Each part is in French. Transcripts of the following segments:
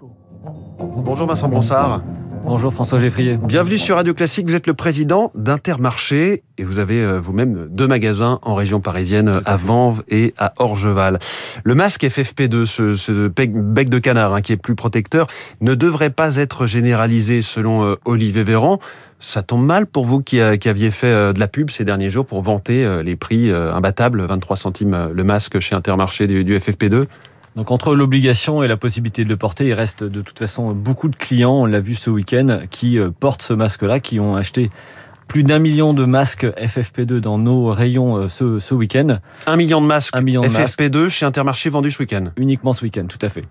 échos. Bonjour Vincent Bronsard. Bonjour François Géfrier. Bienvenue sur Radio Classique, vous êtes le président d'Intermarché et vous avez vous-même deux magasins en région parisienne, à Vanves et à Orgeval. Le masque FFP2, ce bec de canard qui est plus protecteur, ne devrait pas être généralisé selon Olivier Véran. Ça tombe mal pour vous qui aviez fait de la pub ces derniers jours pour vanter les prix imbattables, 23 centimes le masque chez Intermarché du FFP2. Donc entre l'obligation et la possibilité de le porter, il reste de toute façon beaucoup de clients, on l'a vu ce week-end, qui portent ce masque-là, qui ont acheté plus d'1 million de masques FFP2 dans nos rayons ce week-end. 1 million de masques FFP2 chez Intermarché vendus ce week-end. Uniquement ce week-end, tout à fait.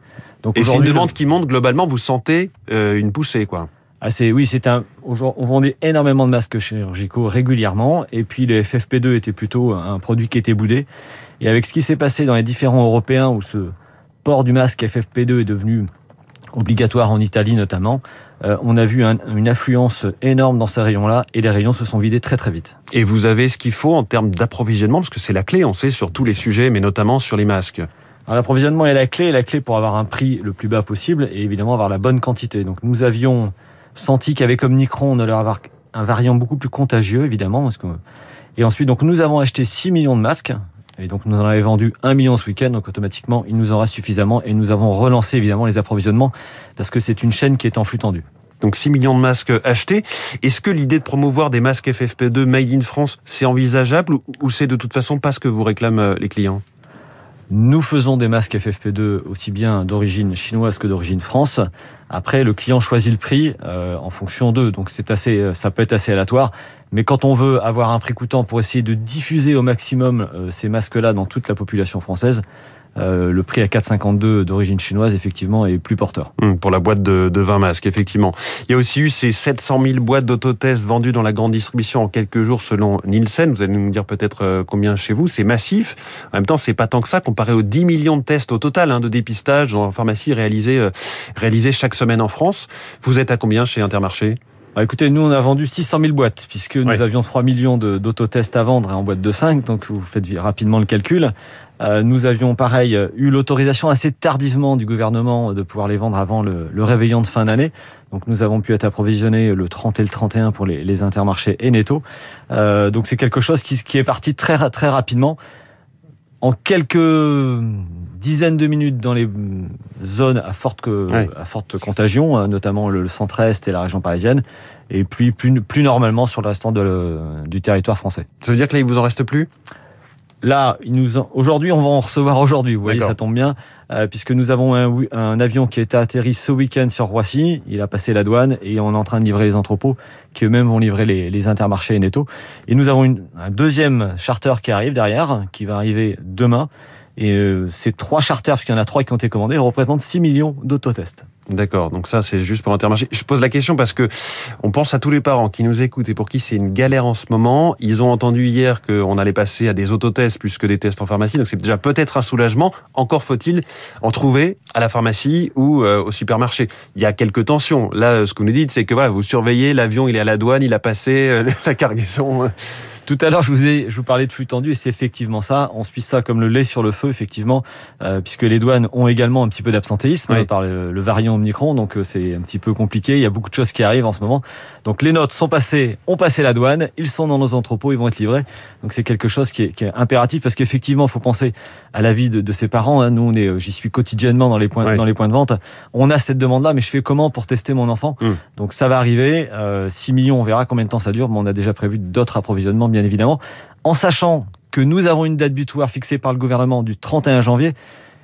Donc et c'est une demande qui monte, globalement, vous sentez une poussée, quoi. Ah, on vendait énormément de masques chirurgicaux régulièrement, et puis le FFP2 était plutôt un produit qui était boudé. Et avec ce qui s'est passé dans les différents européens où ce port du masque FFP2 est devenu obligatoire en Italie notamment, on a vu une affluence énorme dans ces rayons-là et les rayons se sont vidés très très vite. Et vous avez ce qu'il faut en termes d'approvisionnement, parce que c'est la clé, on sait, sur tous les sujets, mais notamment sur les masques. Alors, l'approvisionnement est la clé pour avoir un prix le plus bas possible et évidemment avoir la bonne quantité. Donc nous avions senti qu'avec Omicron, on allait avoir un variant beaucoup plus contagieux évidemment. Et ensuite, donc, nous avons acheté 6 millions de masques. Et donc, nous en avons vendu 1 million ce week-end, donc automatiquement, il nous en reste suffisamment et nous avons relancé évidemment les approvisionnements parce que c'est une chaîne qui est en flux tendu. Donc, 6 millions de masques achetés. Est-ce que l'idée de promouvoir des masques FFP2 Made in France, c'est envisageable ou c'est de toute façon pas ce que vous réclament les clients ? Nous faisons des masques FFP2 aussi bien d'origine chinoise que d'origine France. Après, le client choisit le prix en fonction d'eux, donc ça peut être assez aléatoire. Mais quand on veut avoir un prix coûtant pour essayer de diffuser au maximum ces masques-là dans toute la population française, le prix à 4,52 d'origine chinoise, effectivement, est plus porteur. Pour la boîte de 20 masques, effectivement. Il y a aussi eu ces 700 000 boîtes d'autotests vendues dans la grande distribution en quelques jours, selon Nielsen. Vous allez nous dire peut-être combien chez vous. C'est massif. En même temps, c'est pas tant que ça, comparé aux 10 millions de tests au total, de dépistage en pharmacie réalisés chaque semaine en France. Vous êtes à combien chez Intermarché ? Écoutez, nous, on a vendu 600 000 boîtes, puisque nous avions 3 millions d'autotests à vendre en boîte de 5, donc vous faites rapidement le calcul. Nous avions, pareil, eu l'autorisation assez tardivement du gouvernement de pouvoir les vendre avant le réveillon de fin d'année. Donc, nous avons pu être approvisionnés le 30 et le 31 pour les Intermarchés et Netto. Donc, c'est quelque chose qui est parti très, très rapidement. En quelques dizaines de minutes dans les zones à forte contagion, notamment le centre-est et la région parisienne, et puis plus normalement sur le restant du territoire français. Ça veut dire que là, il vous en reste plus ? Là, aujourd'hui, on va en recevoir aujourd'hui, vous voyez, ça tombe bien, puisque nous avons un avion qui est atterri ce week-end sur Roissy, il a passé la douane et on est en train de livrer les entrepôts qui eux-mêmes vont livrer les Intermarchés et Netto. Et nous avons un deuxième charter qui arrive derrière, qui va arriver demain. Et ces 3 charters, puisqu'il y en a 3 qui ont été commandés, représentent 6 millions d'autotests. D'accord, donc ça c'est juste pour Intermarché. Je pose la question parce que on pense à tous les parents qui nous écoutent et pour qui c'est une galère en ce moment. Ils ont entendu hier qu'on allait passer à des autotests plus que des tests en pharmacie, donc c'est déjà peut-être un soulagement. Encore faut-il en trouver à la pharmacie ou au supermarché. Il y a quelques tensions. Là, ce que vous nous dites, c'est que voilà, vous surveillez, l'avion il est à la douane, il a passé la cargaison... Tout à l'heure, je vous parlais de flux tendu et c'est effectivement ça. On suit ça comme le lait sur le feu, effectivement, puisque les douanes ont également un petit peu d'absentéisme par le variant Omicron, donc c'est un petit peu compliqué. Il y a beaucoup de choses qui arrivent en ce moment. Donc les notes ont passé la douane, ils sont dans nos entrepôts, ils vont être livrés. Donc c'est quelque chose qui est impératif parce qu'effectivement, il faut penser à la vie de ses parents. Nous, j'y suis quotidiennement dans les points de vente. On a cette demande-là, mais je fais comment pour tester mon enfant ? Donc ça va arriver. 6 millions, on verra combien de temps ça dure, mais on a déjà prévu d'autres approvisionnements, bien évidemment, en sachant que nous avons une date butoir fixée par le gouvernement du 31 janvier.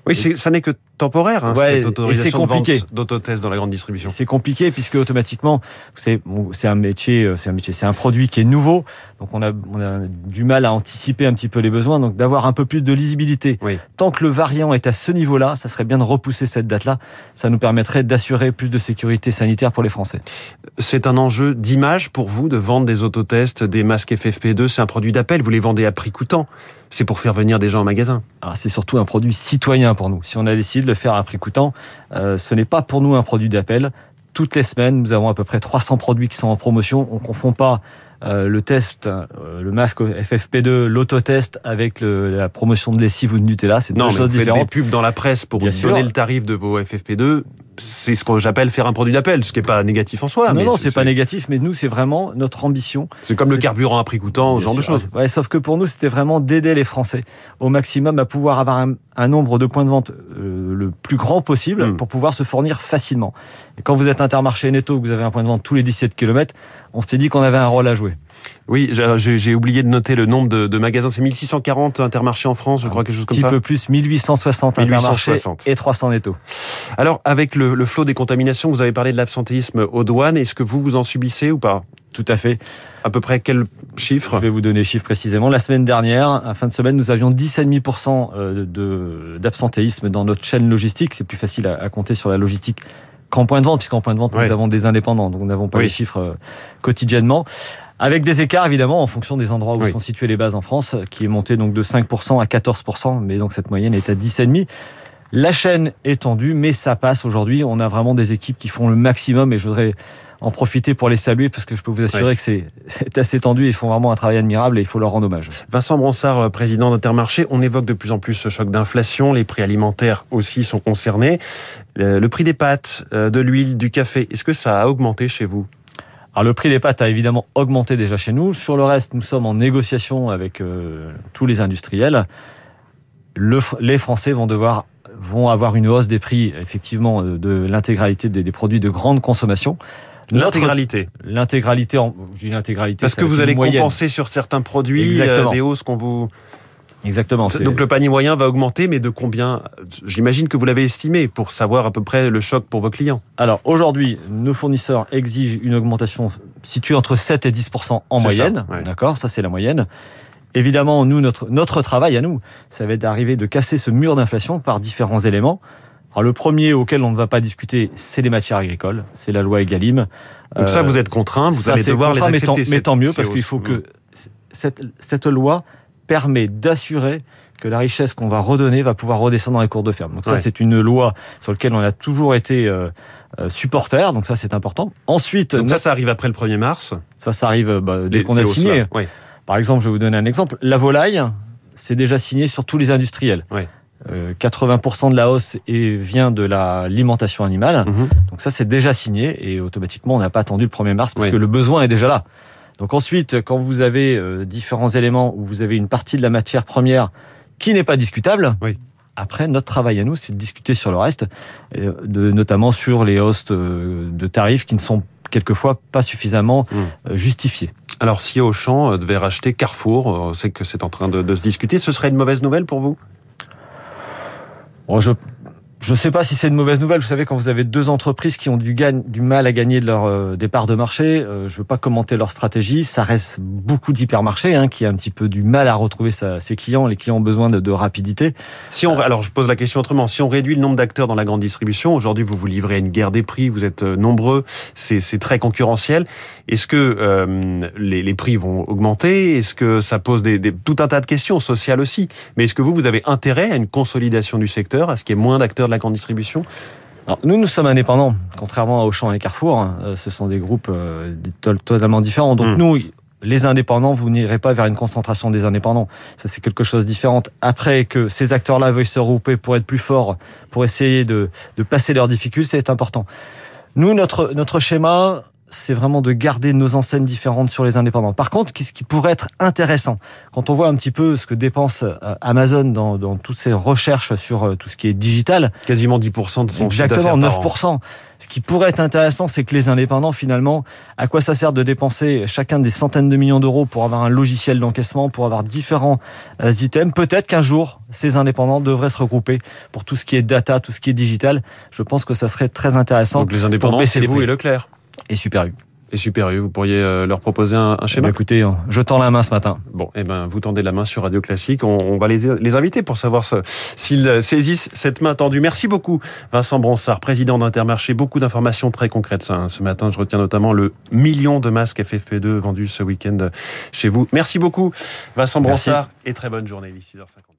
Oui, ça n'est que temporaire, cette autorisation et c'est de vente d'autotest dans la grande distribution. C'est compliqué puisque automatiquement, vous savez, c'est un produit qui est nouveau, donc on a du mal à anticiper un petit peu les besoins, donc d'avoir un peu plus de lisibilité. Oui. Tant que le variant est à ce niveau-là, ça serait bien de repousser cette date-là, ça nous permettrait d'assurer plus de sécurité sanitaire pour les Français. C'est un enjeu d'image pour vous de vendre des autotests, des masques FFP2, c'est un produit d'appel, vous les vendez à prix coûtant, c'est pour faire venir des gens en magasin. Alors c'est surtout un produit citoyen pour nous. Si on a décidé de le faire à un prix coûtant, ce n'est pas pour nous un produit d'appel. Toutes les semaines, nous avons à peu près 300 produits qui sont en promotion. On ne confond pas le test, le masque FFP2, l'autotest avec la promotion de lessive ou de Nutella, c'est deux choses différentes. Vous faites des pubs dans la presse pour donner le tarif de vos FFP2, c'est ce que j'appelle faire un produit d'appel, ce qui n'est pas négatif en soi. Non, c'est pas négatif, mais nous, c'est vraiment notre ambition. C'est comme le carburant à prix coûtant, ce genre de choses. Ouais, sauf que pour nous, c'était vraiment d'aider les Français au maximum à pouvoir avoir un nombre de points de vente le plus grand possible pour pouvoir se fournir facilement. Et quand vous êtes Intermarché Netto, que vous avez un point de vente tous les 17 km, on s'était dit qu'on avait un rôle à jouer. Oui, j'ai oublié de noter le nombre de magasins. C'est 1640 Intermarché en France, je crois, quelque chose comme ça. Un petit peu plus, 1860 Intermarché et 300 Netto. Alors, avec le flot des contaminations, vous avez parlé de l'absentéisme aux douanes. Est-ce que vous en subissez ou pas ? Tout à fait. À peu près quel chiffre ? Je vais vous donner les chiffres précisément. La semaine dernière, à fin de semaine, nous avions 10,5% d'absentéisme dans notre chaîne logistique. C'est plus facile à compter sur la logistique qu'en point de vente, puisqu'en point de vente, nous avons des indépendants, donc nous n'avons pas les chiffres quotidiennement. Avec des écarts, évidemment, en fonction des endroits où sont situées les bases en France, qui est montée donc de 5% à 14%, mais donc cette moyenne est à 10,5%. La chaîne est tendue, mais ça passe aujourd'hui. On a vraiment des équipes qui font le maximum, et je voudrais en profiter pour les saluer, parce que je peux vous assurer que c'est assez tendu, et ils font vraiment un travail admirable, et il faut leur rendre hommage. Vincent Bronsard, président d'Intermarché, on évoque de plus en plus ce choc d'inflation, les prix alimentaires aussi sont concernés. Le prix des pâtes, de l'huile, du café, est-ce que ça a augmenté chez vous ? Alors le prix des pâtes a évidemment augmenté déjà chez nous. Sur le reste, nous sommes en négociation avec tous les industriels. Les Français vont avoir une hausse des prix, effectivement, de l'intégralité des produits de grande consommation. L'intégralité, je dis l'intégralité. Parce que vous allez compenser sur certains produits des hausses qu'on vous... Exactement. Donc le panier moyen va augmenter, mais de combien ? J'imagine que vous l'avez estimé pour savoir à peu près le choc pour vos clients. Alors aujourd'hui, nos fournisseurs exigent une augmentation située entre 7 et 10% en moyenne. Ça, d'accord, ça c'est la moyenne. Évidemment, nous, notre travail à nous, ça va être d'arriver de casser ce mur d'inflation par différents éléments. Alors le premier auquel on ne va pas discuter, c'est les matières agricoles, c'est la loi Egalim. Donc ça, vous êtes contraint, vous allez devoir les accepter. Mais tant mieux, parce qu'il faut que cette loi permet d'assurer que la richesse qu'on va redonner va pouvoir redescendre dans les cours de ferme. Donc ça, c'est une loi sur laquelle on a toujours été supporter, donc ça, c'est important. Ensuite, donc ça arrive après le 1er mars. Ça arrive dès qu'on a signé. Oui. Par exemple, je vais vous donner un exemple. La volaille, c'est déjà signé sur tous les industriels. Oui. 80% de la hausse vient de l'alimentation animale. Mm-hmm. Donc ça, c'est déjà signé, et automatiquement, on n'a pas attendu le 1er mars parce que le besoin est déjà là. Donc ensuite, quand vous avez différents éléments où vous avez une partie de la matière première qui n'est pas discutable, après, notre travail à nous, c'est de discuter sur le reste, notamment sur les hausses de tarifs qui ne sont quelquefois pas suffisamment justifiées. Alors si Auchan devait racheter Carrefour, on sait que c'est en train de se discuter, ce serait une mauvaise nouvelle pour vous ? Bon, je ne sais pas si c'est une mauvaise nouvelle. Vous savez, quand vous avez deux entreprises qui ont du mal à gagner de leur départ de marché, je ne veux pas commenter leur stratégie. Ça reste beaucoup d'hypermarchés qui a un petit peu du mal à retrouver ses clients. Les clients ont besoin de rapidité. Alors, je pose la question autrement. Si on réduit le nombre d'acteurs dans la grande distribution, aujourd'hui, vous vous livrez à une guerre des prix. Vous êtes nombreux. C'est très concurrentiel. Est-ce que les prix vont augmenter ? Est-ce que ça pose tout un tas de questions sociales aussi ? Mais est-ce que vous avez intérêt à une consolidation du secteur, à ce qu'il y ait moins d'acteurs de la grande distribution ? Alors, nous sommes indépendants, contrairement à Auchan et Carrefour. Ce sont des groupes totalement différents. Donc nous, les indépendants, vous n'irez pas vers une concentration des indépendants. Ça, c'est quelque chose de différent. Après, que ces acteurs-là veuillent se regrouper pour être plus forts, pour essayer de passer leurs difficultés, c'est important. Nous, notre schéma, c'est vraiment de garder nos enseignes différentes sur les indépendants. Par contre, ce qui pourrait être intéressant, quand on voit un petit peu ce que dépense Amazon dans toutes ses recherches sur tout ce qui est digital... Quasiment 10% de son chiffre d'affaires par an. Exactement, 9%. Ce qui pourrait être intéressant, c'est que les indépendants, finalement, à quoi ça sert de dépenser chacun des centaines de millions d'euros pour avoir un logiciel d'encaissement, pour avoir différents items ? Peut-être qu'un jour, ces indépendants devraient se regrouper pour tout ce qui est data, tout ce qui est digital. Je pense que ça serait très intéressant. Donc les indépendants, c'est vous et Leclerc. Et Super U. Vous pourriez leur proposer un schéma ? Écoutez, je tends la main ce matin. Bon, vous tendez la main sur Radio Classique. On va les inviter pour savoir s'ils saisissent cette main tendue. Merci beaucoup, Vincent Bronsard, président d'Intermarché. Beaucoup d'informations très concrètes ce matin. Je retiens notamment le million de masques FFP2 vendus ce week-end chez vous. Merci beaucoup, Vincent Bronsard. Et très bonne journée, 6h50.